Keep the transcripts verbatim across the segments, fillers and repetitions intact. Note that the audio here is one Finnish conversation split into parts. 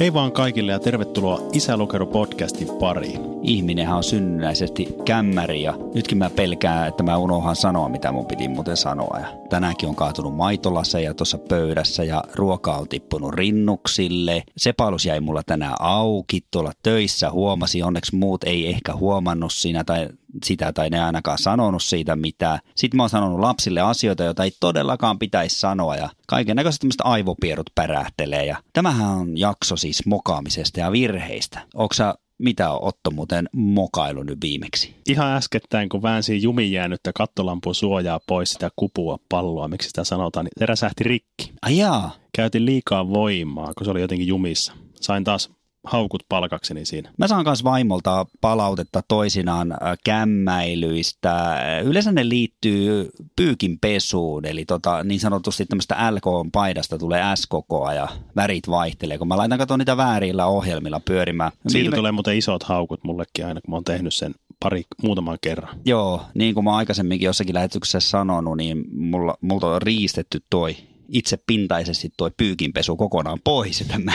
Hei vaan kaikille ja tervetuloa Isälokero-podcastin pariin. Ihminenhän on synnynnäisesti kämmäri ja nytkin mä pelkään, että mä unohan sanoa, mitä mun piti muuten sanoa. Ja tänäänkin on kaatunut maitolaseja tuossa pöydässä ja ruokaa on tippunut rinnuksille. Sepailus jäi mulla tänään auki tuolla töissä, huomasi, onneksi muut ei ehkä huomannut siinä tai sitä tai ne ainakaan sanonut siitä mitään. Sitten mä oon sanonut lapsille asioita, joita ei todellakaan pitäisi sanoa ja kaiken näköiset tämmöiset aivopierut pärähtelee. Ja tämähän on jakso siis mokaamisesta ja virheistä. Ootko sä, mitä on Otto muuten mokailu nyt viimeksi? Ihan äskettäin, kun väänsin jumiin jäänyttä kattolampun suojaa pois sitä kupua palloa, miksi sitä sanotaan, niin teräsähti rikki. Ajaa. Käytin liikaa voimaa, kun se oli jotenkin jumissa. Sain taas haukut palkakseni siinä. Mä saan myös vaimolta palautetta toisinaan kämmäilyistä. Yleensä ne liittyy pyykinpesuun, eli tota, niin sanotusti tämmöistä L K-paidasta tulee S kokoa ja värit vaihtelee, kun mä laitan katsoa niitä väärillä ohjelmilla pyörimään. Siitä Viime... tulee muuten isot haukut mullekin aina, kun mä oon tehnyt sen pari muutaman kerran. Joo, niin kuin mä aikaisemminkin jossakin lähetyksessä sanonut, niin mulla, multa on riistetty toi itsepintaisesti toi pyykinpesu kokonaan pois, että mä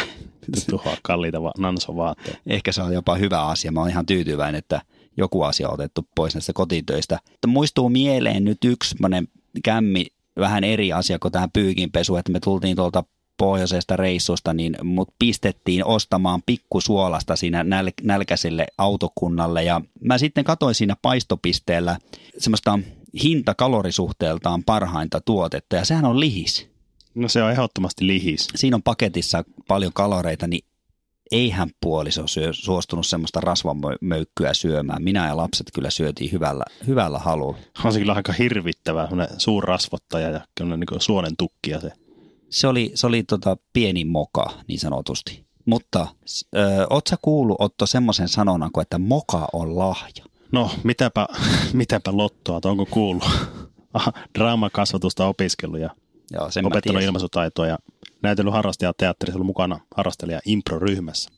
tuhoa kalliita nansavaatteita. Ehkä se on jopa hyvä asia. Mä oon ihan tyytyväinen, että joku asia on otettu pois näistä kotitöistä. Mutta muistuu mieleen nyt yksi kämmi vähän eri asia kuin tähän pyykinpesuun, että me tultiin tuolta pohjoisesta reissusta, niin mut pistettiin ostamaan pikkusuolasta siinä näl- nälkäiselle autokunnalle. Ja mä sitten katsoin siinä paistopisteellä semmoista hintakalorisuhteeltaan parhainta tuotetta, ja sehän on lihis. No se on ehdottomasti lihis. Siinä on paketissa paljon kaloreita, niin eihän puoliso syö, suostunut semmoista rasvamöykkyä syömään. Minä ja lapset kyllä syötiin hyvällä, hyvällä halulla. On se kyllä aika hirvittävää, suurrasvottaja ja niin suonen tukkia se. Se oli, se oli tota pieni moka niin sanotusti. Mutta ö, oot sä kuullut, Otto, semmoisen sanonnan kuin, että moka on lahja? No mitäpä, mitäpä lottoa, onko kuullut? Draamakasvatusta opiskellut ja... Joo, opettanut ilmaisutaitoa ja näytellyt harrastajateatterissa, ollut mukana harrastelija impro-ryhmässä,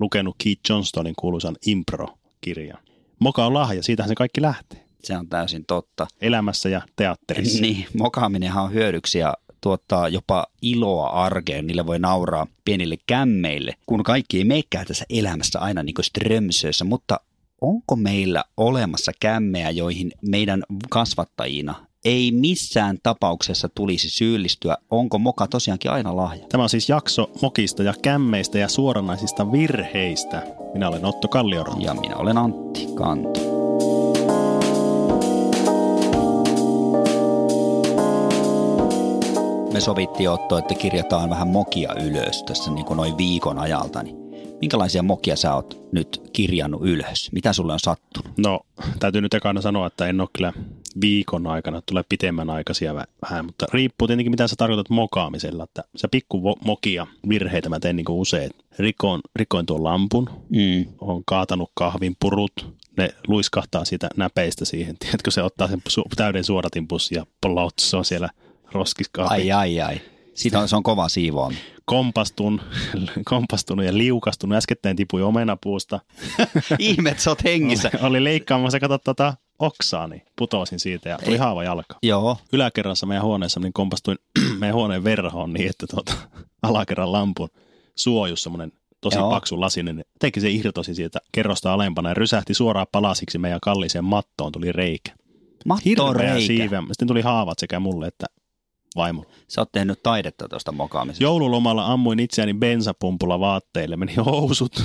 lukenut Keith Johnstonin kuuluisan impro-kirjan. Moka on lahja, siitähän se kaikki lähtee. Se on täysin totta. Elämässä ja teatterissa. Niin, mokaaminenhan on hyödyksi ja tuottaa jopa iloa arkeen, niille voi nauraa pienille kämmeille, kun kaikki ei meikään tässä elämässä aina niin kuin strömsöissä, mutta onko meillä olemassa kämmejä, joihin meidän kasvattajina ei missään tapauksessa tulisi syyllistyä, onko moka tosiaankin aina lahja? Tämä on siis jakso mokista ja kämmeistä ja suoranaisista virheistä. Minä olen Otto Kallioranta. Ja minä olen Antti Kanto. Me sovittiin, Otto, että kirjataan vähän mokia ylös tässä niin kuin noin viikon ajalta. Niin minkälaisia mokia sä oot nyt kirjannut ylös? Mitä sulle on sattunut? No, täytyy nyt ekana sanoa, että en ole kyllä... viikon aikana, tulee pitemmän aikaisia vähän, mutta riippuu tietenkin, mitä sä tarkoitat mokaamisella, että sä pikku mokia virheitä mä teen niin kuin usein. Rikoin, rikoin tuon lampun, mm. on kaatanut kahvin purut, ne luiskahtaa siitä näpeistä siihen, tiedätkö, se ottaa sen su- täyden suodatin pussin ja polaut, se on siellä roskiskahvi. Ai, ai, ai. Siitä on, se on kova siivoon. Kompastun, kompastunut ja liukastunut, äskettäin tipui omenapuusta. Ihmet, sä oot hengissä. Oli, oli leikkaamassa, kato tota oksaani, putosin siitä ja tuli ei, haava jalka. Joo. Yläkerrassa meidän huoneessa niin kompastuin meidän huoneen verhoon niin, että tuota, alakerran lampun suojus semmoinen tosi joo. paksu lasinen. Teki se irtosi siitä kerrosta alempana ja rysähti suoraan palasiksi meidän kalliiseen mattoon, tuli reikä. Matto on reikä. Siiveä. Sitten tuli haavat sekä mulle että vaimolle. Sä oot tehnyt taidetta tuosta mokaamisesta. Joululomalla ammuin itseäni bensapumpulla vaatteille. Meni housut,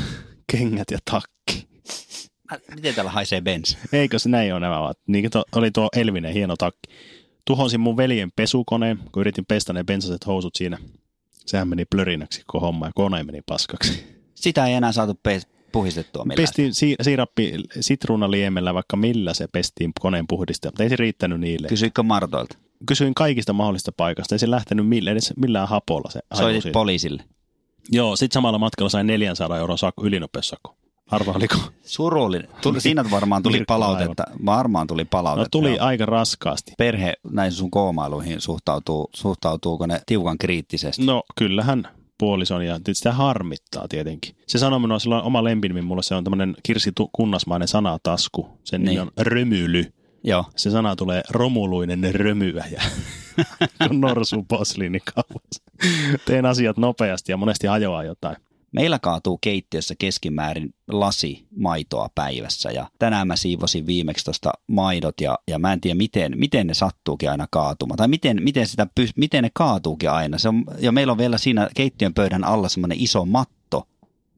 kengät ja takki. Miten täällä haisee bensa? Eikö se näin ole nämä vaat? Niin to, oli tuo Elvinen hieno takki. Tuhosin mun veljen pesukoneen, kun yritin pestä ne bensaset housut siinä. Sehän meni plörinäksi koko homma ja kone meni paskaksi. Sitä ei enää saatu pe- puhdistettua millään. Pestiin si- siirappi sitruunaliemellä, vaikka millä se pestiin koneen puhdistelua, mutta ei se riittänyt niille. Kysyikö Martoilta? kysyin kaikista mahdollisista paikasta. Ei se lähtenyt mille, edes millään hapolla se haju. Soitit siitä poliisille? Joo, sitten samalla matkalla sain neljäsataa euroa ylinopeussako. Arva oliko? Surullinen. Tuli, siinä varmaan tuli palautetta. Varmaan tuli palautetta. No tuli joo. Aika raskaasti. Perhe näihin sun koomailuihin suhtautuu, suhtautuuko ne tiukan kriittisesti? No kyllähän puolison ja sitä harmittaa tietenkin. Se sanoo minua silloin oma lempinimi, mulle se on tämmöinen Kirsi Kunnasmainen sanatasku. Sen niin. Nimi on Römyly. Joo. Se sana tulee romuluinen römyäjä, kun norsu posliini kaupassa. Teen asiat nopeasti ja monesti hajoaa jotain. Meillä kaatuu keittiössä keskimäärin lasi maitoa päivässä ja tänään mä siivosin viimeksi tuosta maidot ja, ja mä en tiedä miten, miten ne sattuukin aina kaatumaan tai miten, miten, sitä, miten ne kaatuukin aina. Se on, ja meillä on vielä siinä keittiön pöydän alla semmoinen iso matto.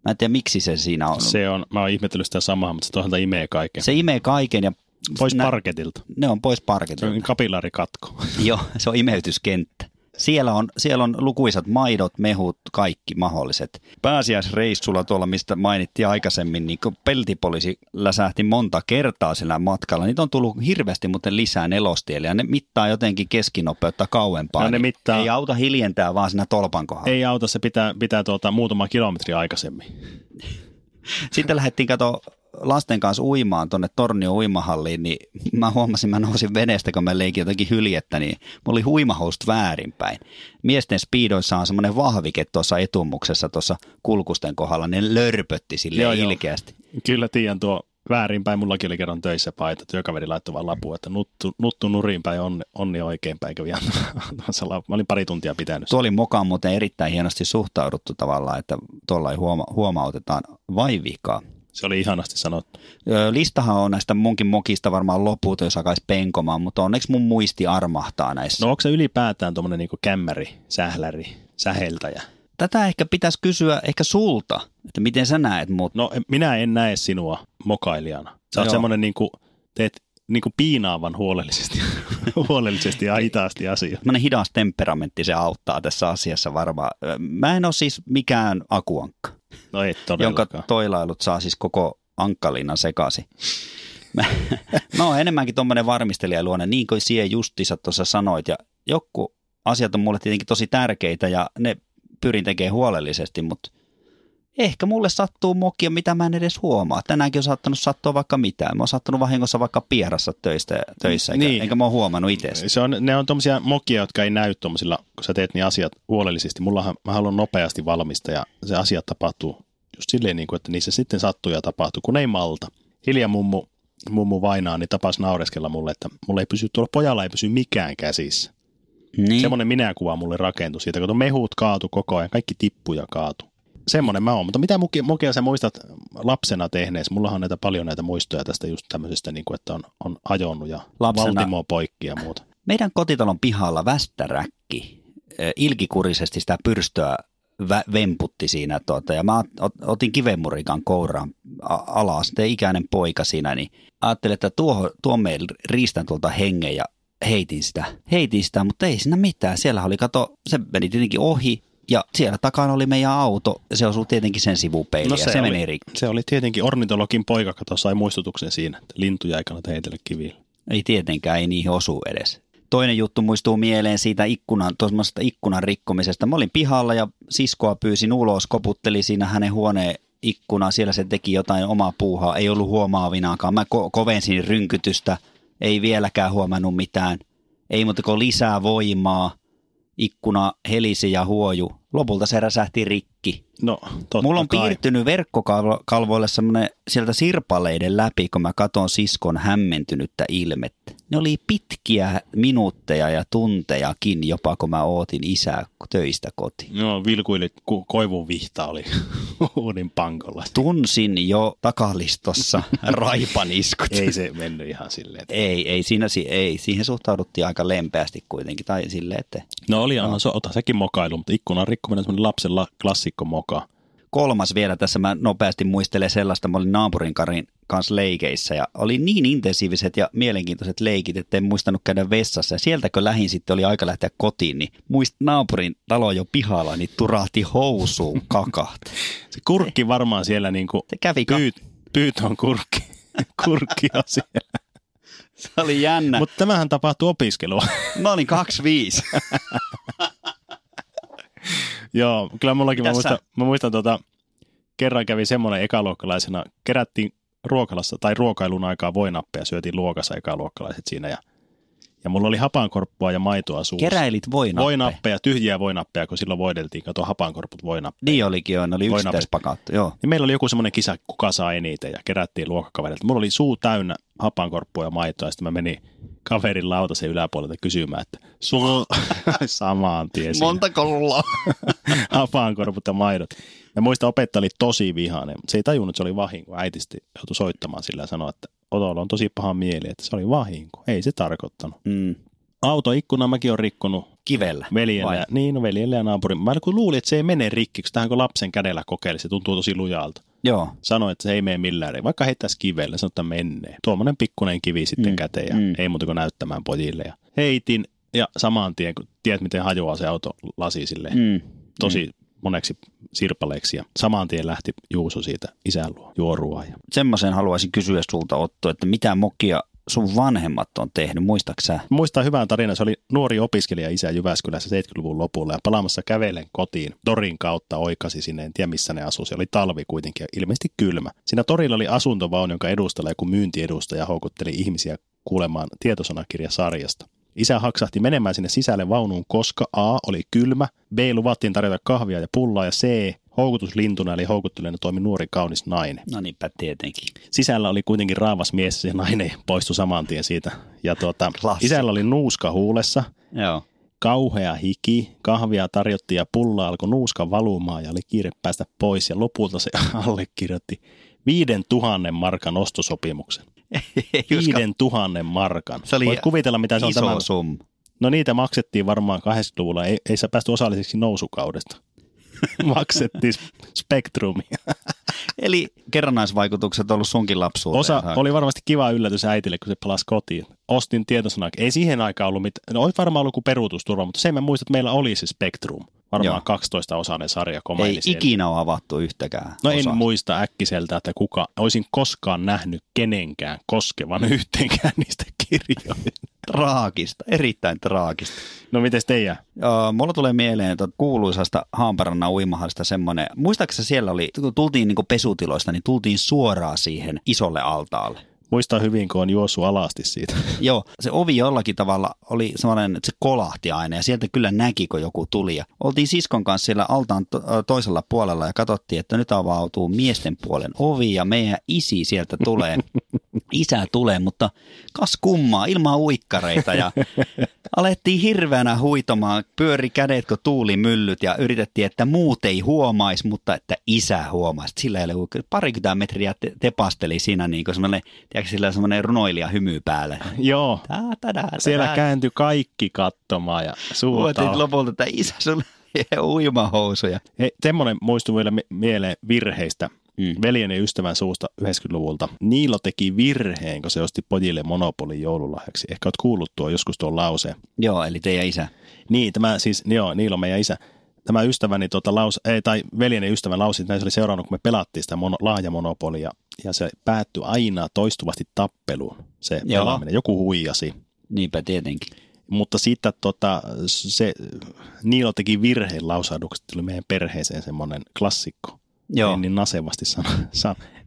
Mä en tiedä miksi se siinä on. Se on, mä oon ihmetellyt sitä samaa, mutta se toisaalta imee kaiken. Se imee kaiken ja pois nä, parketilta. Ne on pois parketilta. Se on kapillaarikatko. Joo, se on imeytyskenttä. Siellä on, siellä on lukuisat maidot, mehut, kaikki mahdolliset. Pääsiäisreissulla tuolla, mistä mainittiin aikaisemmin, niin kun peltipoliisi läsähti monta kertaa sillä matkalla. Niitä on tullut hirveästi muuten lisää nelostielle ja ne mittaa jotenkin keskinopeutta kauempaa. Niin mittaa... Ei auta hiljentää vaan siinä tolpan kohdalla. Ei auta, se pitää, pitää tuota muutama kilometri aikaisemmin. Sitten lähdettiin kato lasten kanssa uimaan tuonne Tornion uimahalliin, niin mä huomasin, mä nousin veneestä, kun mä leikin jotakin hyljettä, niin mulla oli huimahousut väärinpäin. Miesten speedoissa on semmoinen vahvike tuossa etumuksessa, tuossa kulkusten kohdalla, ne lörpötti silleen joo, ilkeästi. Joo. Kyllä tiedän tuo väärinpäin, mullakin oli kerran töissä paita, työkaveri laittoi vaan lapuun, että nuttu, nuttu nurinpäin, onni, onni oikeinpäin kävi antamassa lapuun. Mä olin pari tuntia pitänyt. Tuo oli mokaan muuten erittäin hienosti suhtauduttu tavallaan, että tuollain huoma- huomautetaan vaivikaa. Se oli ihanasti sanottu. Listahan on näistä munkin mokista varmaan lopulta, jos alkaisi penkomaan, mutta onneksi mun muisti armahtaa näissä. No onko se ylipäätään tuommoinen niinku kämmäri, sähläri, säheltäjä? Tätä ehkä pitäisi kysyä ehkä sulta, että miten sä näet mut. No minä en näe sinua mokailijana. Sä oot semmoinen niinku, teet niinku piinaavan huolellisesti, huolellisesti ja hitaasti asioita. Tällainen hidas temperamentti, se auttaa tässä asiassa varmaan. Mä en ole siis mikään akuankka. No ei todellakaan. Jonka toilailut saa siis koko ankkalinnan sekaisin. Mä, mä oon enemmänkin tuommoinen varmistelijaluonne, niin kuin sie justissa tuossa sanoit. Ja joku asiat on mulle tietenkin tosi tärkeitä ja ne pyrin tekemään huolellisesti, mutta ehkä mulle sattuu mokia, mitä mä en edes huomaa. Tänäänkin on saattanut sattua vaikka mitään. Mä oon saattanut vahingossa vaikka pierassa töistä, töissä, eikä, niin. enkä mä oon huomannut itse. Se on, ne on tommosia mokia, jotka ei näy tommosilla, kun sä teet niin asiat huolellisesti. Mullahan mä haluan nopeasti valmista ja se asiat tapahtuu just silleen, niin kuin, että niissä sitten sattuu ja tapahtuu, kun ei malta. Hiljaa mummu, mummu vainaa, niin tapas naureskella mulle, että mulla ei pysy, tuolla pojalla ei pysy mikään käsissä. Niin. Semmoinen minäkuva mulle rakentui siitä, kun mehut kaatu koko ajan, kaikki tippuja kaatu. Semmoinen mä oon, mutta mitä mokia sä muistat lapsena tehneesi? Mullahan on näitä paljon näitä muistoja tästä just tämmöisestä, niin kuin, että on, on hajonnut ja lapsena valtimo poikki ja muuta. Meidän kotitalon pihalla västäräkki ilkikurisesti sitä pyrstöä vä- vemputti siinä tuota, ja mä otin kivenmurikan kouraan alas, ikäinen poika siinä, niin ajattelin, että tuohon, tuon meidän riistän tuolta hengen ja heitin sitä, heitin sitä, mutta ei siinä mitään. Siellä oli kato, se meni tietenkin ohi. Ja siellä takana oli meidän auto, se osui tietenkin sen sivupeiliin no se ja se oli, meni rikki. Se oli tietenkin ornitologin poika, kato sai muistutuksen siinä, että lintuja ei kannata heitellä kivillä. Ei tietenkään, ei niihin osu edes. Toinen juttu muistuu mieleen siitä ikkunan, tuollaisesta ikkunan rikkomisesta. Mä olin pihalla ja siskoa pyysin ulos, koputteli siinä hänen huoneen ikkunaan, siellä se teki jotain omaa puuhaa, ei ollut huomaavinaankaan. Mä ko- kovensin rynkytystä, ei vieläkään huomannut mitään, ei muuta kuin lisää voimaa. Ikkuna helisi ja huoju. Lopulta se räsähti rikki. No, totta mulla on kai piirtynyt verkkokalvoille semmoinen sieltä sirpaleiden läpi, kun mä katon siskon hämmentynyttä ilmettä. Ne oli pitkiä minuutteja ja tuntejakin jopa, kun mä ootin isää töistä kotiin. No, vilkuilit, kun koivun vihta oli uunin pankolla. Tunsin jo takalistossa raipan iskut. Ei se mennyt ihan silleen. Että... Ei, ei, siinä, ei, siihen suhtauduttiin aika lempeästi kuitenkin. Tai silleen, että... No oli, anna, so, ota sekin mokailu, mutta ikkunan rikkominen semmoinen lapsen klassikko moka. Kolmas vielä tässä, mä nopeasti muistelen sellaista, mä olin naapurinkarin kanssa leikeissä ja oli niin intensiiviset ja mielenkiintoiset leikit, että en muistanut käydä vessassa. Ja sieltä kun lähdin sitten oli aika lähteä kotiin, niin muist naapurin talo jo pihalla, niin turahti housuun kakat. Se kurkki varmaan siellä niin kuin pyyt, pyyt on kurkki, kurkkia siellä. Se oli jännä. Mutta tämähän tapahtui opiskelua. Mä olin kaksikymmentäviisi. Joo, kyllä mullakin, Tässä... mä muistan, mä muistan tuota, kerran kävi semmoinen ekaluokkalaisena, kerättiin ruokalassa tai ruokailun aikaa voinappeja, syötiin luokassa ekaluokkalaiset siinä ja Ja mulla oli hapankorppua ja maitoa suussa. Keräilit voinappeja? Voinappeja, tyhjiä voinappeja, kun silloin voideltiin. Kato, hapankorput voinappeja. Niin olikin joo, ne oli yksittäispakattu, joo. Ja meillä oli joku semmoinen kisa, kuka saa eniten ja kerättiin luokkakaverilta. Mulla oli suu täynnä hapankorppua ja maitoa ja sitten mä menin kaverin lautasen yläpuolelta kysymään, että sulla samaan tien siinä. Monta kollaa. Hapankorput ja maidot. Ja muista opettaja oli tosi vihainen, mutta se ei tajunnut, se oli vahinko. Äiti sitten joutui soittamaan sillä ja sanoi, että Otolla on tosi paha mieli, että se oli vahinko. Ei se tarkoittanut. Mm. Autoikkuna mäkin olen rikkonut. Kivellä? Veljellä. Niin, no veljellä ja naapurin. Mä luulin, että se ei mene rikkiksi. Tähän kun lapsen kädellä kokeili, se tuntuu tosi lujalta. Joo. Sanoin, että se ei mene millään. Vaikka heittäisi kivellä, sanoin, että mennee. Tuommoinen pikkuinen kivi sitten mm. käteen ja mm. ei muuta kuin näyttämään pojille. Ja heitin ja saman tien, kun tiedät miten hajoaa se auto lasi silleen. Mm. Tosi mm. moneksi sirpaleiksi ja saman tien lähti Juuso siitä isän luo juorua. Ja... Semmoisen haluaisin kysyä sulta, Otto, että mitä mokia sun vanhemmat on tehnyt, muistaksä? Muistan hyvän tarinan, se oli nuori opiskelija isä Jyväskylässä seitsemänkymmentäluvun lopulla ja palaamassa kävellen kotiin. Torin kautta oikasi sinne, en tiedä missä ne asui, se oli talvi kuitenkin ja ilmeisesti kylmä. Siinä torilla oli asuntovaunu, jonka edustalla joku myyntiedustaja houkutteli ihmisiä kuulemaan tietosanakirjasarjasta. Isä haksahti menemään sinne sisälle vaunuun, koska A oli kylmä, B luvattiin tarjota kahvia ja pullaa ja C houkutuslintuna eli houkuttelijana toimi nuori kaunis nainen. No niinpä tietenkin. Sisällä oli kuitenkin raavas mies ja nainen poistui saman tien siitä. Ja tuota, isällä oli nuuska huulessa, joo, kauhea hiki, kahvia tarjottiin ja pullaa alkoi nuuska valumaan ja oli kiire päästä pois ja lopulta se allekirjoitti viiden tuhannen markan ostosopimuksen. Viiden tuhannen markan. Voit kuvitella, mitä se on tämä. Summa. No niitä maksettiin varmaan kahdeksankymmentäluvulla. Ei, ei sä päästy osalliseksi nousukaudesta. Maksettiin spektrumia. Eli kerrannaisvaikutukset on ollut sunkin lapsuuteen. Osa oli varmasti kiva yllätys äitille, kun se palasi kotiin. Ostin tietosanaa. Ei siihen aikaan ollut mitään. No oli varmaan ollut kuin peruutusturva, mutta sen mä muistan, että meillä oli se spektrum. Varmaan joo. kaksitoista-osainen sarja. Ei ikinä ole avattu yhtäkään. No osaa. En muista äkkiseltä, että kuka olisin koskaan nähnyt kenenkään koskevan yhteenkään niistä kirjoista. Traagista, erittäin traagista. No mites teidän? Öö, mulla tulee mieleen kuuluisasta Haamparannan uimahallista semmoinen. Muistaakseni siellä oli, kun tultiin niinku pesutiloista, niin tultiin suoraan siihen isolle altaalle. Muistaa hyvin, kun on juossut alasti siitä. Joo, se ovi jollakin tavalla oli sellainen, että se kolahti aina ja sieltä kyllä näki, kun joku tuli. Ja oltiin siskon kanssa siellä altaan to- toisella puolella ja katsottiin, että nyt avautuu miesten puolen ovi ja meidän isi sieltä tulee. Isä tulee, mutta kas kummaa, ilman uikkareita ja alettiin hirveänä huitomaan, pyöri kädet, kun tuuli myllyt ja yritettiin, että muut ei huomaisi, mutta että isä huomaisi. Sillä ei ole uikkareita. Parikymmentä metriä te- tepasteli siinä niin kuin sellainen... Sillä on semmoinen runoilija hymy päälle. Joo. Tää, tadä, siellä kääntyi kaikki katsomaan ja suutaan. Voitit lopulta, että isä sulle uimahousuja. Hei, semmoinen muistui vielä mieleen virheistä. Mm. Veljen ja ystävän suusta yhdeksänkymmentäluvulta. Niilo teki virheen, kun se osti pojille Monopolin joululahjaksi. Ehkä oot kuullut tuo joskus tuon lauseen. Joo, eli teidän isä. Niin, tämä siis, joo, Niilo meidän isä. Tämä ystäväni, tuota, laus, ei, tai veljeni ystävän lausi, näin se oli seurannut, kun me pelattiin sitä mono, lahjamonopolia. Ja se päättyi aina toistuvasti tappeluun, se joo. pelaaminen. Joku huijasi. Niinpä tietenkin. Mutta sitten tota, se Niilo teki virheen lausahduksesta, tuli meidän perheeseen semmoinen klassikko. Joo. En niin nasevasti sanoa.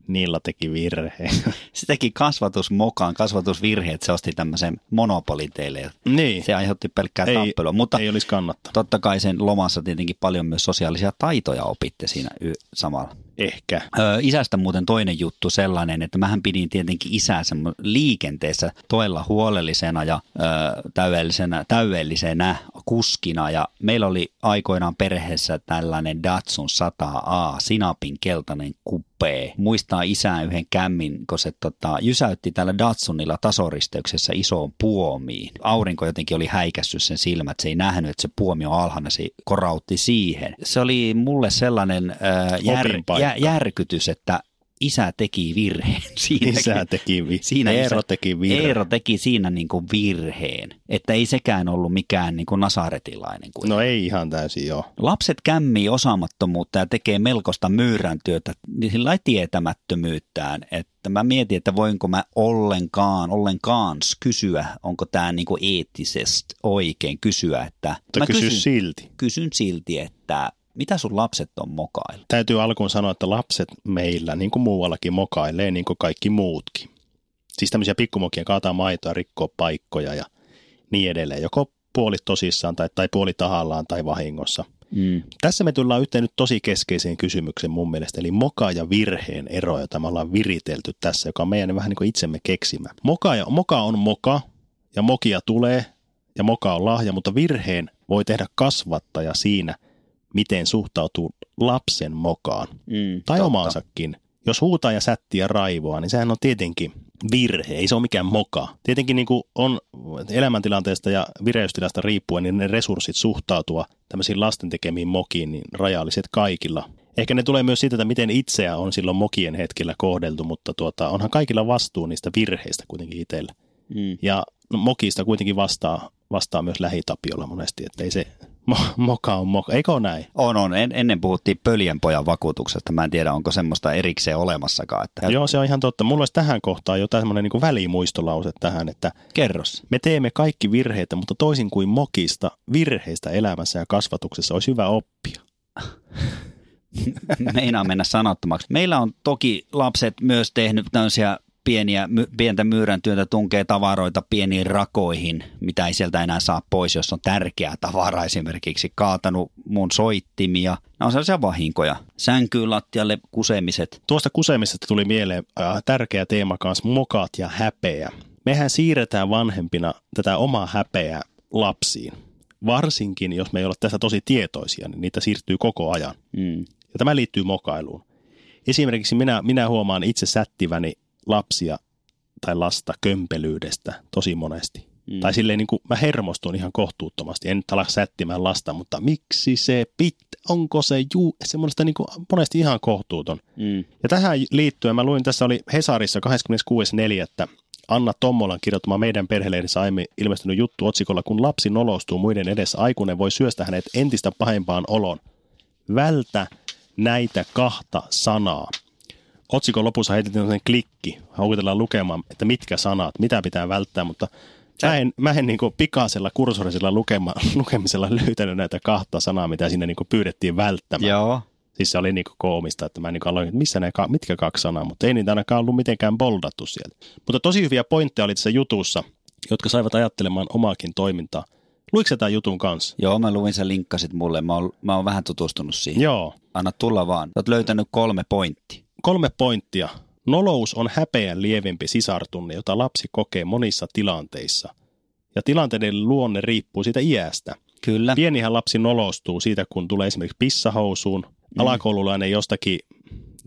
Niilo teki virheen. Se teki kasvatusmokaan, kasvatusvirheet, se osti tämmöisen Monopolin teille. Niin. Se aiheutti pelkkää tappelua. Mutta ei olisi kannattanut. Totta kai sen lomassa tietenkin paljon myös sosiaalisia taitoja opitte siinä y- samalla. Ehkä. Öö, isästä muuten toinen juttu sellainen, että mähän pidin tietenkin isää liikenteessä toella huolellisena ja öö, täydellisenä, täydellisenä kuskina. Ja meillä oli aikoinaan perheessä tällainen Datsun sata A sinapin keltainen kupee. Muistaa isää yhden kämmin, kun se tota, jysäytti tällä Datsunilla tasoristeyksessä isoon puomiin. Aurinko jotenkin oli häikässyt sen silmät, se ei nähnyt, että se puomi on alhainen, se korautti siihen. Se oli mulle sellainen öö, järkytys. Järkytys, että isä teki virheen. Siinäkin, isä teki virheen. Siinä Eero isä, teki virheen. Eero teki siinä niin kuin virheen, että ei sekään ollut mikään niin kuin nasaretilainen. Kuin. No ei ihan täysin, joo. Lapset kämmii osaamattomuutta ja tekee melkoista myyräntyötä sillä tietämättömyyttään, että mä mietin, että voinko mä ollenkaan, ollenkaan kysyä, onko tämä niin kuin eettisesti oikein kysyä. Että mä kysyn, kysyn silti. Kysyn silti, että... Mitä sun lapset on mokailla? Täytyy alkuun sanoa, että lapset meillä, niin kuin muuallakin, mokailee niin kuin kaikki muutkin. Siis tämmöisiä pikkumokia kaataa maitoa, rikkoo paikkoja ja niin edelleen. Joko puoli tosissaan tai, tai puoli tahallaan tai vahingossa. Mm. Tässä me tullaan yhteen nyt tosi keskeiseen kysymykseen mun mielestä. Eli moka ja virheen ero, jota me ollaan viritelty tässä, joka on meidän vähän niin kuin itsemme keksimä. Moka, ja, moka on moka ja mokia tulee ja moka on lahja, mutta virheen voi tehdä kasvattaja siinä, miten suhtautuu lapsen mokaan mm, tai totta. Omaansakin. Jos huutaa ja sättiä ja raivoa, niin sehän on tietenkin virhe, ei se ole mikään moka. Tietenkin niin kuin on elämäntilanteesta ja vireystilasta riippuen, niin ne resurssit suhtautua tämmöisiin lasten tekemiin mokiin niin rajalliset kaikilla. Ehkä ne tulee myös siitä, että miten itseä on silloin mokien hetkellä kohdeltu, mutta tuota, onhan kaikilla vastuu niistä virheistä kuitenkin itsellä. Mm. Ja no, mokista kuitenkin vastaa, vastaa myös Lähitapiola monesti, ettei se... Moka on moka, eikö ole näin? On, on. En, ennen puhuttiin pöljänpojan vakuutuksesta. Mä en tiedä, onko semmoista erikseen olemassakaan. Että... Joo, se on ihan totta. Mulla olisi tähän kohtaan jotain semmoinen niin kuin välimuistolause tähän, että kerros. Me teemme kaikki virheitä, mutta toisin kuin mokista, virheistä elämässä ja kasvatuksessa olisi hyvä oppia. Meinaa mennä sanattomaksi. Meillä on toki lapset myös tehnyt tämmöisiä pieniä, pientä myyrän työtä, tunkee tavaroita pieniin rakoihin, mitä ei sieltä enää saa pois, jos on tärkeää tavaraa, esimerkiksi kaatanut mun soittimia. Nämä on sellaisia vahinkoja. Sänkyyn lattialle kusemiset. Tuosta kusemisesta tuli mieleen äh, tärkeä teema kanssa, mokat ja häpeä. Mehän siirretään vanhempina tätä omaa häpeää lapsiin. Varsinkin, jos me ei ole tästä tosi tietoisia, niin niitä siirtyy koko ajan. Mm. Ja tämä liittyy mokailuun. Esimerkiksi minä, minä huomaan itse sättiväni lapsia tai lasta kömpelyydestä tosi monesti. Mm. Tai silleen niin kuin mä hermostun ihan kohtuuttomasti. En nyt ala sättimään lasta, mutta miksi se pit, onko se juu, semmoista niin kuin monesti ihan kohtuuton. Mm. Ja tähän liittyen mä luin, tässä oli Hesarissa kahdeskymmeneskuudes neljättä Anna Tommolan kirjoittama meidän perheleirissä aiemmin ilmestynyt juttu otsikolla, kun lapsi nolostuu muiden edessä, aikuinen voi syöstä hänet entistä pahempaan oloon. Vältä näitä kahta sanaa. Otsikon lopussa heitettiin sen klikki, houkutellaan lukemaan, että mitkä sanat, mitä pitää välttää, mutta mä en, mä en niin kuin pikaisella kursorisella lukema, lukemisella löytänyt näitä kahta sanaa, mitä siinä niin kuin pyydettiin välttämään. Joo. Siis se oli niin kuin koomista, että mä niin kuin aloin, että missä ne, mitkä kaksi sanaa, mutta ei niitä ainakaan ollut mitenkään boldattu sieltä. Mutta tosi hyviä pointteja oli tässä jutussa, jotka saivat ajattelemaan omaakin toimintaa. Luitko sä tämän jutun kanssa? Joo, mä luin, sä linkkasit mulle, mä oon, mä oon vähän tutustunut siihen. Joo. Anna tulla vaan, oot löytänyt kolme pointtia. Kolme pointtia. Nolous on häpeän lievempi sisartunne, jota lapsi kokee monissa tilanteissa. Ja tilanteiden luonne riippuu siitä iästä. Kyllä. Pienihän lapsi nolostuu siitä, kun tulee esimerkiksi pissahousuun. Mm. Alakoululainen jostakin,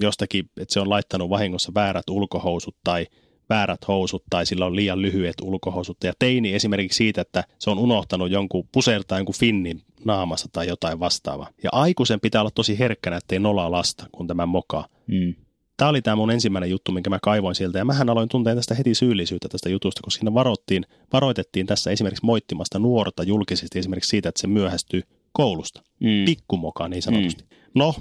jostakin, että se on laittanut vahingossa väärät ulkohousut tai väärät housut tai sillä on liian lyhyet ulkohousut. Ja teini esimerkiksi siitä, että se on unohtanut jonkun pusertaa jonkun finnin naamassa tai jotain vastaavaa. Ja aikuisen pitää olla tosi herkkänä, ettei nola lasta, kun tämä mokaa. Mm. Tämä oli tämä mun ensimmäinen juttu, minkä mä kaivoin sieltä ja mähän aloin tuntea tästä heti syyllisyyttä tästä jutusta, koska siinä varoittiin, varoitettiin tässä esimerkiksi moittimasta nuorta julkisesti esimerkiksi siitä, että se myöhästyy koulusta. Mm. Pikkumoka niin sanotusti. Mm. No,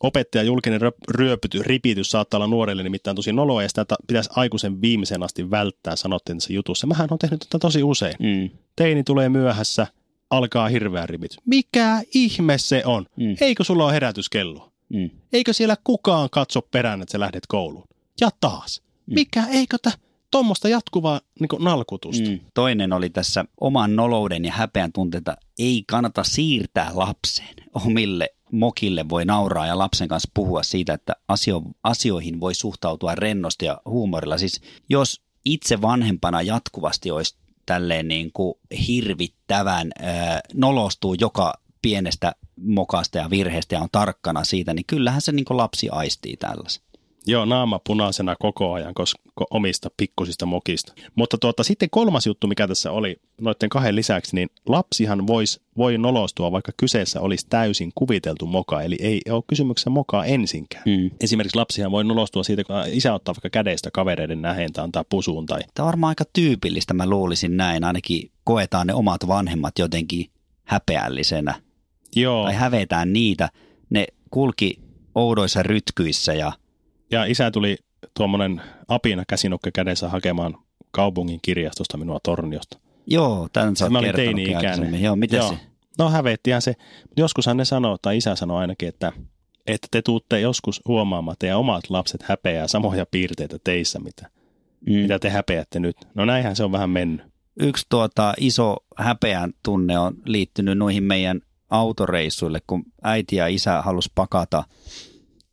opettaja julkinen ryöpyty, ripitys saattaa olla nuorelle nimittäin tosi noloa ja sitä pitäisi aikuisen viimeisen asti välttää, sanottiin tässä jutussa. Mähän on tehnyt tätä tosi usein. Mm. Teini tulee myöhässä, alkaa hirveä ripitys. Mikä ihme se on? Mm. Eikö sulla ole herätyskello? Mm. Eikö siellä kukaan katso perään, että sä lähdet kouluun? Ja taas. Mm. Mikä, eikö tä, tuommoista jatkuvaa niin kuin nalkutusta? Mm. Toinen oli tässä oman nolouden ja häpeän tunteita. Ei kannata siirtää lapseen. Omille mokille voi nauraa ja lapsen kanssa puhua siitä, että asio, asioihin voi suhtautua rennosti ja huumorilla. Siis jos itse vanhempana jatkuvasti olisi tälleen niin kuin hirvittävän äh, nolostuu joka pienestä mokasta ja virheestä ja on tarkkana siitä, niin kyllähän se niin kuin lapsi aistii tällaisen. Joo, naama punaisena koko ajan koska omista pikkusista mokista. Mutta tuota, sitten kolmas juttu, mikä tässä oli noiden kahden lisäksi, niin lapsihan vois, voi nolostua, vaikka kyseessä olisi täysin kuviteltu moka. Eli ei ole kysymyksessä mokaa ensinkään. Mm. Esimerkiksi lapsihan voi nolostua siitä, kun isä ottaa vaikka kädestä kavereiden näheen tai antaa pusuun. Tai... Tämä on varmaan aika tyypillistä, mä luulisin näin. Ainakin koetaan ne omat vanhemmat jotenkin häpeällisenä. Joo. Tai hävetään niitä. Ne kulki oudoissa rytkyissä ja... Ja isä tuli tuommoinen apina käsinukka kädessä hakemaan kaupungin kirjastosta minua Torniosta. Joo, tämän sä oot kertonut. Joo, miten Joo. se? No hävettihän se. Joskushan ne sanoo, tai isä sanoo ainakin, että, että te tuutte joskus huomaamaan, että teidän omat lapset häpeää samoja piirteitä teissä, mitä, mm. mitä te häpeätte nyt. No näinhän se on vähän mennyt. Yksi tuota, iso häpeän tunne on liittynyt noihin meidän autoreissuille, kun äiti ja isä halusi pakata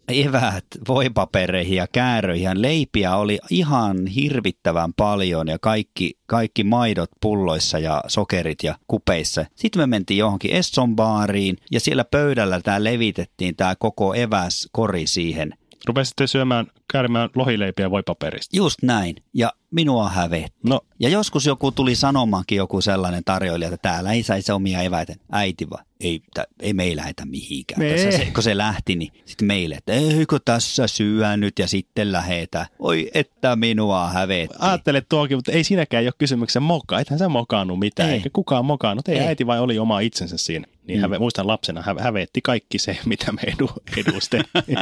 eväät voipapereihin ja kääröihin. Leipiä oli ihan hirvittävän paljon ja kaikki, kaikki maidot pulloissa ja sokerit ja kupeissa. Sitten me mentiin johonkin Esson-baariin ja siellä pöydällä tämä levitettiin tämä koko eväskori siihen. Rupesitte syömään, käärimään lohileipiä voipaperistä. Just näin. Ja minua hävetti. No. Ja joskus joku tuli sanomaankin joku sellainen tarjoilija, että täällä ei saisi omia eväitä. Äiti vaan, ei, ei me ei lähetä mihinkään. Me. Tässä, se, kun se lähti, niin sitten meille, että eikö tässä syö nyt ja sitten lähetä. Oi, että minua hävetti. Ajattele tuokin, mutta ei siinäkään ole kysymyksen mokaa. Ethän sä mokaannut mitään, ei. eikä kukaan mokaannut. Ei, ei äiti vai oli oma itsensä siinä. Niin mm. häve, muistan lapsena, häve, hävetti kaikki se, mitä me edu, edustettiin.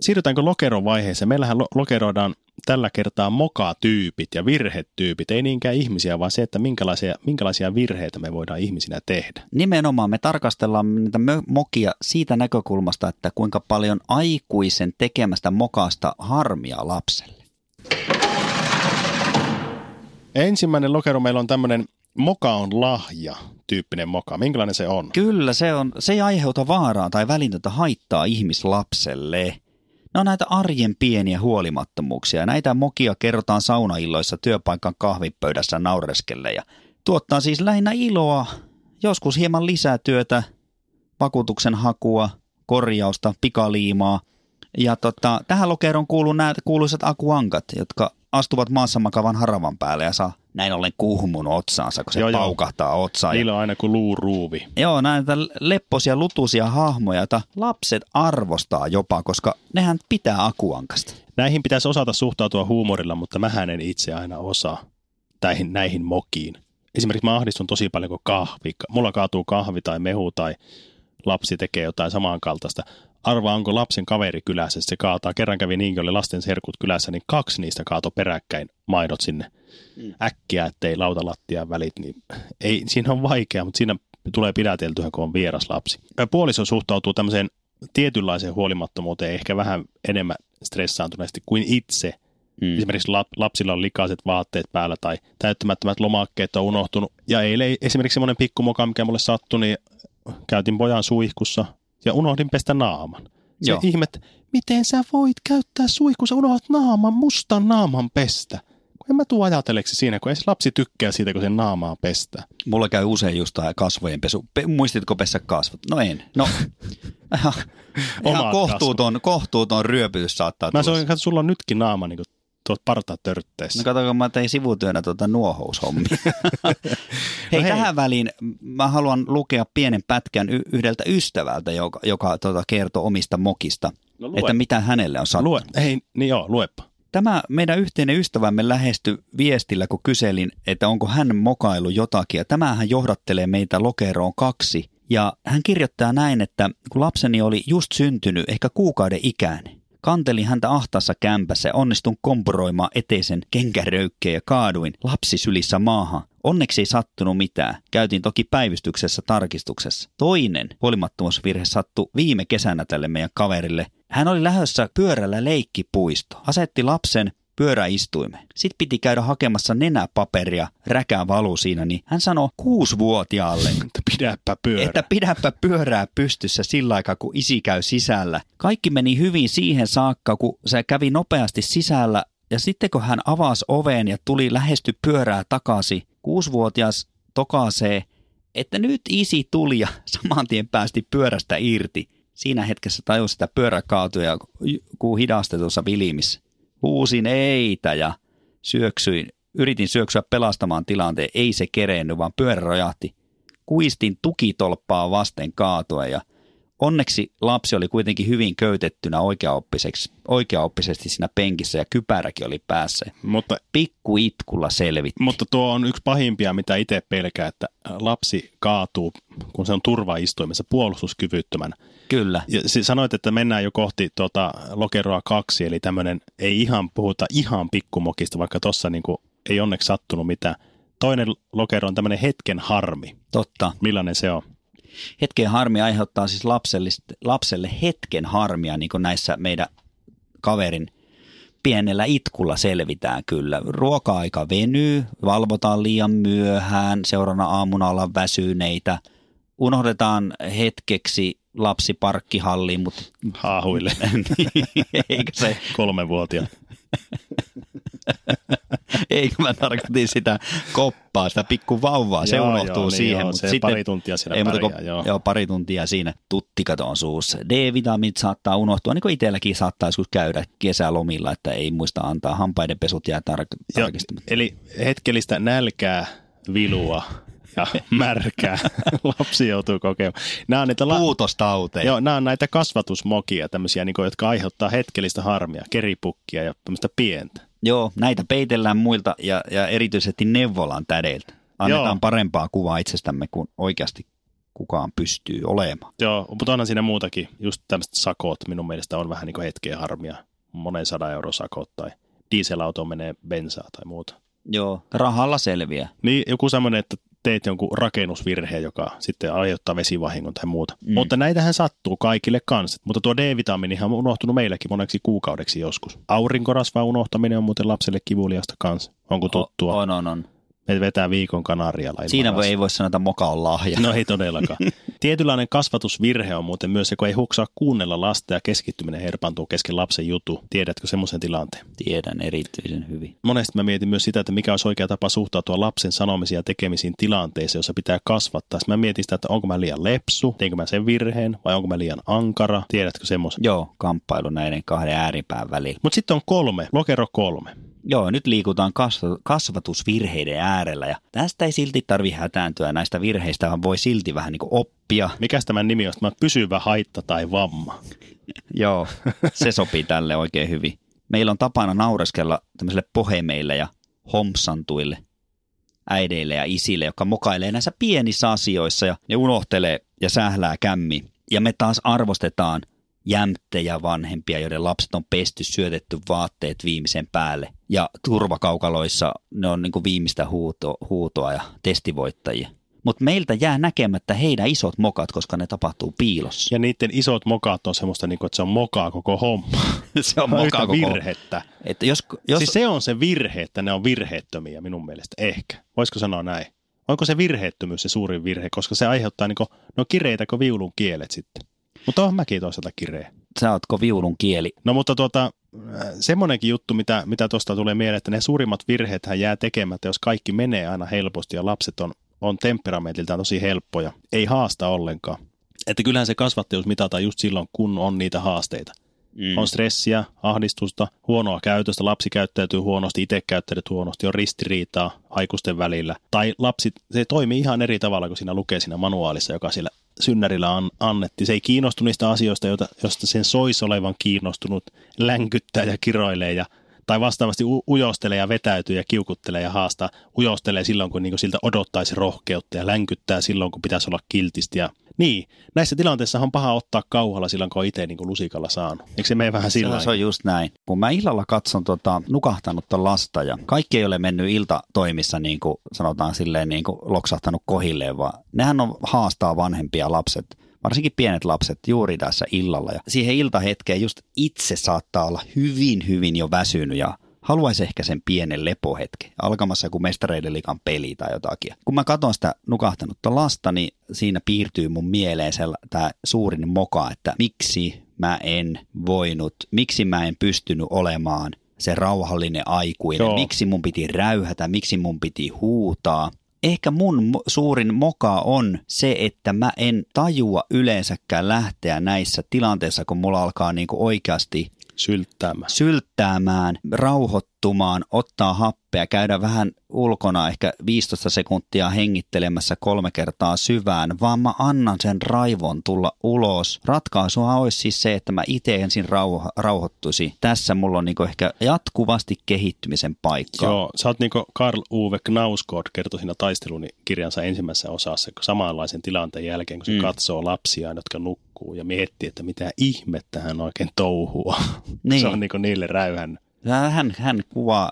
Siirrytäänkö lokeron vaiheeseen? Meillähän lo- lokeroidaan tällä kertaa mokatyypit ja virhetyypit. Ei niinkään ihmisiä, vaan se, että minkälaisia, minkälaisia virheitä me voidaan ihmisinä tehdä. Nimenomaan me tarkastellaan niitä mokia siitä näkökulmasta, että kuinka paljon aikuisen tekemästä mokasta harmia lapselle. Ensimmäinen lokero meillä on tämmöinen moka on lahja -tyyppinen moka. Minkälainen se on? Kyllä, se, on, se ei aiheuta vaaraa tai välitöntä haittaa ihmislapselle. Ne on näitä arjen pieniä huolimattomuuksia. Näitä mokia kerrotaan saunailloissa, työpaikan kahvipöydässä naureskelle. Ja tuottaa siis lähinnä iloa, joskus hieman lisätyötä, vakuutuksen hakua, korjausta, pikaliimaa. Ja tota, tähän lokeroon kuuluu nämä kuuluisat akuankat, jotka astuvat maassa makavan haravan päälle ja saa näin ollen kuhmun otsaansa, kun se joo, paukahtaa otsaan. Niillä on aina kuin luuruuvi. Joo, näitä lepposia, lutuisia hahmoja, joita lapset arvostaa jopa, koska nehän pitää akuankasta. Näihin pitäisi osata suhtautua huumorilla, mutta mähän en itse aina osaa näihin, näihin mokiin. Esimerkiksi mä ahdistun tosi paljon, kun kahvi. Mulla kaatuu kahvi tai mehu tai lapsi tekee jotain samankaltaista. Arvaa, onko lapsen kaveri kylässä, se kaataa. Kerran kävi niin, kun oli lasten serkut kylässä, niin kaksi niistä kaato peräkkäin maidot sinne äkkiä, ettei lautalattia välit. Niin ei, siinä on vaikea, mutta siinä tulee pidäteltyä, kun on vieras lapsi. Puoliso suhtautuu tämmöiseen tietynlaiseen huolimattomuuteen ehkä vähän enemmän stressaantuneesti kuin itse. Mm. Esimerkiksi lapsilla on likaiset vaatteet päällä tai täyttämättömät lomakkeet on unohtunut. Ja eilen esimerkiksi semmoinen pikkumoka, mikä mulle sattui, niin käytin pojan suihkussa ja unohdin pestä naaman. Se ihme, että miten sä voit käyttää suihkussa, unohdat naaman, mustan naaman pestä. Kun en mä tuu ajatelleeksi siinä, kun ei se lapsi tykkää siitä, kun sen naamaa pestää. Mulla käy usein just tämä kasvojen pesu. Pe- muistitko pessä kasvot? No en. No. ihan ihan kohtuuton, kohtuuton ryöpytys saattaa tulla. Mä sanoin, että sulla on nytkin naama niin kuin tuot partatörtteissä. No katsotaan, mä tein sivutyönä tuota nuohoushommia. hei, no hei, tähän väliin mä haluan lukea pienen pätkän y- yhdeltä ystävältä, joka, joka tuota, kertoo omista mokista, no että mitä hänelle on sattunut. Lue. Hei, niin joo, luepa. Tämä meidän yhteinen ystävämme lähestyi viestillä, kun kyselin, että onko hän mokailu jotakin. Ja tämähän johdattelee meitä lokeroon kaksi. Ja hän kirjoittaa näin, että kun lapseni oli just syntynyt, ehkä kuukauden ikäinen, kantelin häntä ahtaassa kämpässä ja onnistun kompuroimaan eteisen kenkäröykkeen ja kaaduin lapsi sylissä maahan. Onneksi ei sattunut mitään. Käytiin toki päivystyksessä tarkistuksessa. Toinen huolimattomuusvirhe sattui viime kesänä tälle meidän kaverille. Hän oli lähdössä pyörällä leikkipuisto. Asetti lapsen pyöräistuimeen. Sitten piti käydä hakemassa nenäpaperia, räkää valuu siinä, niin hän sanoi kuusivuotiaalle, että pidäpä pyörää. Että pidäpä pyörää pystyssä sillä aikaa, kun isi käy sisällä. Kaikki meni hyvin siihen saakka, kun se kävi nopeasti sisällä ja sitten kun hän avasi oveen ja tuli lähesty pyörää takaisin, kuusivuotias tokaisee, että nyt isi tuli ja saman tien päästi pyörästä irti. siinä hetkessä tajus sitä pyöräkaatuja kuin hidastetussa vilimissä. Huusin eitä ja syöksyin. Yritin syöksyä pelastamaan tilanteen, ei se kerennyt, vaan pyörä rojahti. Kuistin tukitolppaa vasten kaatua ja onneksi lapsi oli kuitenkin hyvin köytettynä oikeaoppiseksi, oikeaoppisesti siinä penkissä ja kypäräkin oli päässä. Mutta, pikku itkulla selvitti. Mutta tuo on yksi pahimpia, mitä itse pelkää, että lapsi kaatuu, kun se on turvaistuimessa puolustuskyvyttömänä. Kyllä. Ja sanoit, että mennään jo kohti tuota lokeroa kaksi, eli tämmöinen ei ihan puhuta ihan pikkumokista, vaikka tuossa niinku ei onneksi sattunut mitään. Toinen lokero on tämmöinen hetken harmi. Totta. Millainen se on? Hetken harmi aiheuttaa siis lapselle hetken harmia, niin kuin näissä meidän kaverin pienellä itkulla selvitään kyllä. Ruoka-aika venyy, valvotaan liian myöhään, seuraavana aamuna ollaan väsyneitä, unohdetaan hetkeksi lapsi parkkihalliin, mutta... Haahuille. Eikö se... Kolmenvuotiaan. Eikö mä tarkoitin sitä koppaa, sitä pikku vauvaa, se joo, unohtuu joo, siihen. Niin, joo, se sitten, pari tuntia siinä ei, pärjää, kun, joo. joo. pari tuntia siinä tuttikaton suussa. D-vitamiinit saattaa unohtua, niin kuin itselläkin saattaa joskus käydä kesälomilla, että ei muista antaa, hampaidenpesut jää tar- tarkistamatta. Eli hetkellistä nälkää, vilua ja märkää lapsi joutuu kokemaan. Nämä on niitä la- Puutostauteja. Joo, nämä on näitä kasvatusmokia, tämmöisiä, niin kuin, jotka aiheuttaa hetkellistä harmia, keripukkia ja tämmöistä pientä. Joo, näitä peitellään muilta ja, ja erityisesti neuvolan tädeiltä. Annetaan Joo. parempaa kuvaa itsestämme kuin oikeasti kukaan pystyy olemaan. Joo, mutta onhan siinä muutakin. Just tämmöiset sakot minun mielestä on vähän niin kuin hetkeä harmia. Monen sadan euron sakot tai dieselauto menee bensaa tai muuta. Joo, rahalla selviää. Niin, joku semmoinen, että teet jonkun rakennusvirheen, joka sitten aiheuttaa vesivahingon tai muuta. Mm. Mutta näitähän sattuu kaikille kanssa. Mutta tuo D-vitamiinihan on unohtunut meilläkin moneksi kuukaudeksi joskus. Aurinkorasvan unohtaminen on muuten lapselle kivuliasta kanssa. Onko tuttua? On, on, on. Me vetää viikon Kanarialla. Siinä voi, ei voi sanoa, että moka on lahja. No ei todellakaan. Tietynlainen kasvatusvirhe on muuten myös, kun ei huksaa kuunnella lasta ja keskittyminen herpantuu kesken lapsen jutu. Tiedätkö semmoisen tilanteen? Tiedän erityisen hyvin. Monesti mä mietin myös sitä, että mikä olisi oikea tapa suhtautua lapsen sanomisiin ja tekemisiin tilanteeseen, jossa pitää kasvattaa. Sitten mä mietin sitä, että onko mä liian lepsu, teinkö mä sen virheen vai onko mä liian ankara. Tiedätkö semmoisen? Joo, kamppailu näiden kahden ääripään välillä. Mutta sitten on kolme, lokero kolme. Joo, nyt liikutaan kasvatusvirheiden äärellä ja tästä ei silti tarvitse hätääntyä. Näistä virheistä vaan voi silti vähän niin kuin oppia. Mikäs tämän nimi on? Tämä pysyvä haitta tai vamma? Joo, se sopii tälle oikein hyvin. Meillä on tapana naureskella tämmöisille pohemeille ja homsantuille äideille ja isille, jotka mokailee näissä pienissä asioissa ja ne unohtelee ja sählää kämmiin. Ja me taas arvostetaan jämttejä vanhempia, joiden lapset on pesty, syötetty vaatteet viimeisen päälle. Ja turvakaukaloissa ne on niin kuin viimeistä huuto, huutoa ja testivoittajia. Mutta meiltä jää näkemättä heidän isot mokat, koska ne tapahtuu piilossa. Ja niiden isot mokat on semmoista, niin kuin, että se on mokaa koko homma. Se on mokaa koko virhettä. Että jos, jos... Siis se on se virhe, että ne on virheettömiä minun mielestä ehkä. Voisiko sanoa näin? Onko se virheettömyys se suurin virhe, koska se aiheuttaa niin kuin, no kireitä kuin viulun kielet sitten. Mutta on mäkin toisaalta kireä. Sä ootko viulun kieli? No mutta tuota, semmoinenkin juttu, mitä, mitä tuosta tulee mieleen, että ne suurimmat virheethän jää tekemättä, jos kaikki menee aina helposti ja lapset on, on temperamentiltaan tosi helppoja. Ei haasta ollenkaan. Että kyllähän se kasvattajuus mitataan just silloin, kun on niitä haasteita. Mm. On stressiä, ahdistusta, huonoa käytöstä, lapsi käyttäytyy huonosti, itse käyttäytyy huonosti, on ristiriitaa aikuisten välillä. Tai lapsi, se toimii ihan eri tavalla, kun siinä lukee siinä manuaalissa, joka siellä synnärillä an, annettiin. Se ei kiinnostu niistä asioista, joita, josta sen soisi olevan kiinnostunut, länkyttää ja kiroilee ja, tai vastaavasti u, ujostelee ja vetäytyy ja kiukuttelee ja haastaa. Ujostelee silloin, kun niinku siltä odottaisi rohkeutta ja länkyttää silloin, kun pitäisi olla kiltisti ja niin, näissä tilanteissa on paha ottaa kauhalla silloin, kun on itse niin kuin lusikalla saanut. Eikö se mene vähän sillä tavalla? Se on just näin. Kun mä illalla katson tota, nukahtanutta lasta ja kaikki ei ole mennyt iltatoimissa, niin kuin sanotaan silleen, niin kuin loksahtanut kohilleen, vaan nehän on haastaa vanhempia lapset, varsinkin pienet lapset juuri tässä illalla. Ja siihen iltahetkeen just itse saattaa olla hyvin, hyvin jo väsynyt ja haluaisi ehkä sen pienen lepohetken, alkamassa joku Mestareiden liigan peli tai jotakin. Kun mä katson sitä nukahtanutta lasta, niin siinä piirtyy mun mieleen tämä suurin moka, että miksi mä en voinut, miksi mä en pystynyt olemaan se rauhallinen aikuinen, Joo. miksi mun piti räyhätä, miksi mun piti huutaa. ehkä mun suurin moka on se, että mä en tajua yleensäkään lähteä näissä tilanteissa, kun mulla alkaa niinku oikeasti sylttäämään. sylttäämään, rauhoittumaan, ottaa happea, käydä vähän ulkona ehkä viisitoista sekuntia hengittelemässä kolme kertaa syvään, vaan mä annan sen raivon tulla ulos. Ratkaisua olisi siis se, että mä itse ensin rauho- rauhoittuisin. Tässä mulla on niinku ehkä jatkuvasti kehittymisen paikka. Joo, sä oot niinku Karl Ove Knausgård kertoi siinä taistelun kirjansa ensimmäisessä osassa samanlaisen tilanteen jälkeen, kun se mm. katsoo lapsiaan, jotka nukkuu ja miettii, että mitä ihmettä hän oikein touhua. Niin. Se on niinku niille räyhän. Hän, hän kuvaa,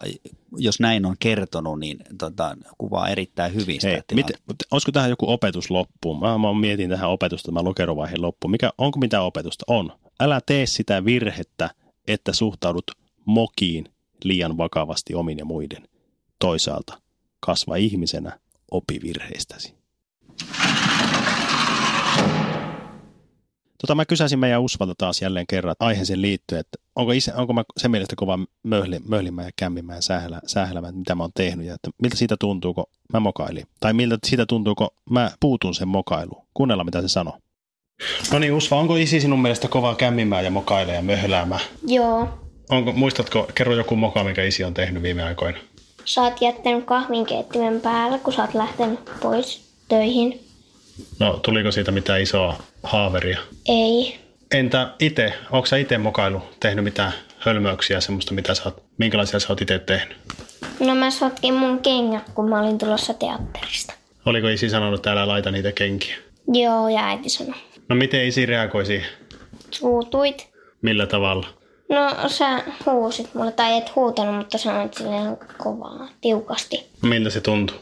jos näin on kertonut, niin tota, kuvaa erittäin hyvin sitä tilannetta. Olisiko tähän joku opetus loppuun? Mä, mä mietin tähän opetusta, mä lokerovaiheen loppuun. Mikä, onko mitä opetusta? On. Älä tee sitä virhettä, että suhtaudut mokiin liian vakavasti omin ja muiden. Toisaalta kasva ihmisenä, opi virheistäsi. Tota, mä kysäsin meidän Usvalta taas jälleen kerran aiheeseen liittyen, että onko, isä, onko mä sen mielestä kova möhli, möhlimään ja kämmimään sähälämään, sähälä, mitä mä oon tehnyt ja että miltä siitä tuntuuko mä mokailin tai miltä siitä tuntuuko mä puutun sen mokailuun. Kuunnellaan mitä se sanoo. No niin Usva, onko isi sinun mielestä kova kämmimään ja mokailemaan ja möhläämään? Joo. Onko, muistatko, kerro joku moka, minkä isi on tehnyt viime aikoina? Sä oot jättänyt kahvinkeittimen päällä, kun sä oot lähtenyt pois töihin. No, tuliko siitä mitään isoa haaveria? Ei. Entä itse? Ootko sä itse mokailu tehnyt mitään hölmöyksiä, semmoista, mitä sä oot, minkälaisia sä oot itse tehnyt? No mä sotkin mun kengät, kun mä olin tulossa teatterista. Oliko isi sanonut, että älä laita niitä kenkiä? Joo, ja äiti sanoi. No miten isi reagoi siihen? Suutuit. Millä tavalla? No sä huusit mulle, tai et huutanut, mutta sanoit silleen kovaa, tiukasti. Miltä se tuntui?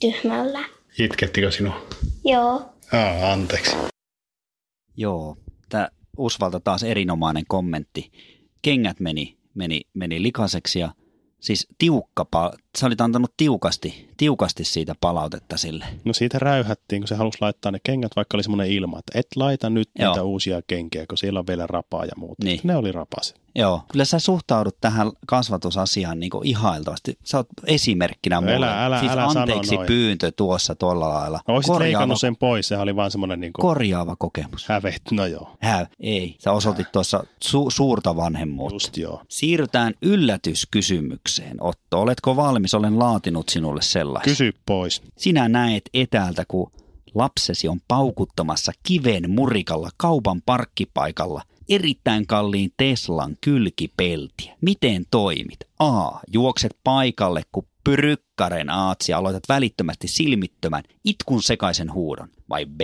Tyhmällä. Itkettikö sinua? Joo. Aa, anteeksi. Joo, tämä Usvalta taas erinomainen kommentti. Kengät meni, meni, meni likaiseksi ja siis tiukka, sä olit antanut tiukasti, tiukasti siitä palautetta sille. No siitä räyhättiin, kun se halusi laittaa ne kengät, vaikka oli semmoinen ilma, että et laita nyt Joo. niitä uusia kenkiä, kun siellä on vielä rapaa ja muuta. Niin. Ne oli rapaset. Joo, kyllä sä suhtaudut tähän kasvatusasiaan niin kuin ihailtavasti. Sä oot esimerkkinä mulle. Älä, älä, siis älä anteeksi pyyntö tuossa tuolla lailla. No, olisit leikannut sen pois, sehän oli vaan semmoinen niin kuin korjaava kokemus. Hävet, no joo. Hä, ei, sä osoitit tuossa su- suurta vanhemmuutta. Just joo. Siirrytään yllätyskysymykseen, Otto. Oletko valmis? Olen laatinut sinulle sellaisen. Kysy pois. Sinä näet etäältä, kun lapsesi on paukuttamassa kiven murikalla kaupan parkkipaikalla erittäin kalliin Teslan kylkipeltiä. Miten toimit? A. Juokset paikalle, kun pyrykkären aatsia aloitat välittömästi silmittömän itkun sekaisen huudon. Vai B.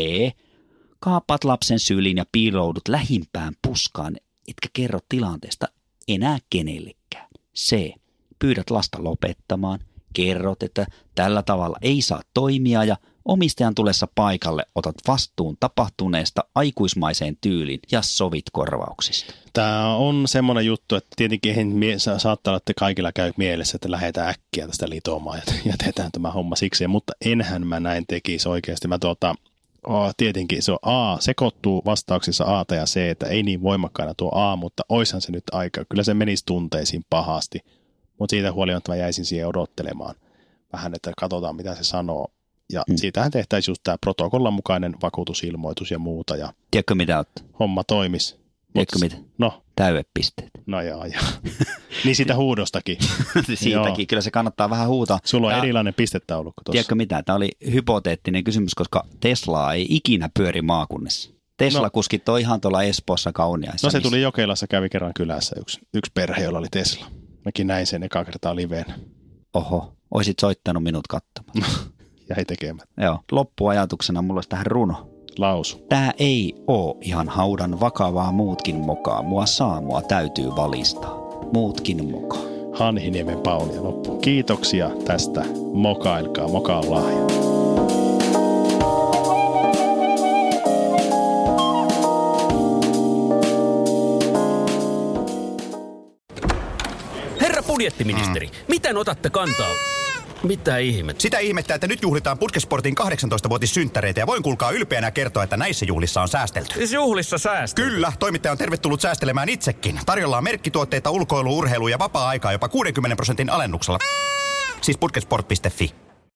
Kaapaat lapsen syliin ja piiloudut lähimpään puskaan, etkä kerro tilanteesta enää kenellekään. C. Pyydät lasta lopettamaan, kerrot, että tällä tavalla ei saa toimia ja omistajan tulessa paikalle otat vastuun tapahtuneesta aikuismaiseen tyyliin ja sovit korvauksista. Tämä on semmoinen juttu, että tietenkin saattaa olla, että kaikilla käy mielessä, että lähdetään äkkiä tästä litomaan ja jätetään tämä homma siksi, mutta enhän mä näin tekisi oikeasti. Mä tuota, oh, tietenkin se on A, sekoittuu vastauksissa A ja C, että ei niin voimakkaana tuo A, mutta oishan se nyt aika. Kyllä se menisi tunteisiin pahasti, mutta siitä huolimatta mä jäisin siihen odottelemaan vähän, että katsotaan mitä se sanoo. Ja mm. siitähän tehtäisiin just tämä protokollan mukainen vakuutusilmoitus ja muuta. Ja tiedätkö mitä olet? Homma toimisi. Tiedätkö mitä? No. Täydepisteet. No jaa, jaa. Niin siitä huudostakin. Siitäkin. Joo. Kyllä se kannattaa vähän huutaa. Sulla on ja erilainen pistetaulukko tuossa. Tiedätkö mitä? Tämä oli hypoteettinen kysymys, koska Teslaa ei ikinä pyöri maakunnissa. Tesla-kuskit no. on ihan tuolla Espoossa Kauniaissa. No se tuli Jokelassa, kävi kerran kylässä yksi, yksi perhe, jolla oli Tesla. Mäkin näin sen eka kertaa liveen. Oho, oisit soittanut minut katsomaan. Jäi tekemään. Joo. Loppuajatuksena mulla olisi tähän runo. Lausu. Tää ei oo ihan haudan vakavaa, muutkin mokaa. Mua saa, mua täytyy valistaa. Muutkin mokaa. Hanhiniemen Pauli ja loppu. Kiitoksia tästä. Mokailkaa, moka on lahja. Herra budjettiministeri, mm. miten otatte kantaa? Mitä ihmettä? Sitä ihmettä, että nyt juhlitaan Putkesportin kahdeksantoistavuotissynttäreitä ja voin kuulkaa ylpeänä kertoa, että näissä juhlissa on säästelty. Juhlissa säästelty? Kyllä, toimittaja on tervetullut säästelemään itsekin. Tarjolla on merkkituotteita, ulkoilu, urheilu ja vapaa-aikaa jopa kuudenkymmenen prosentin alennuksella. Siis putkesport piste fi.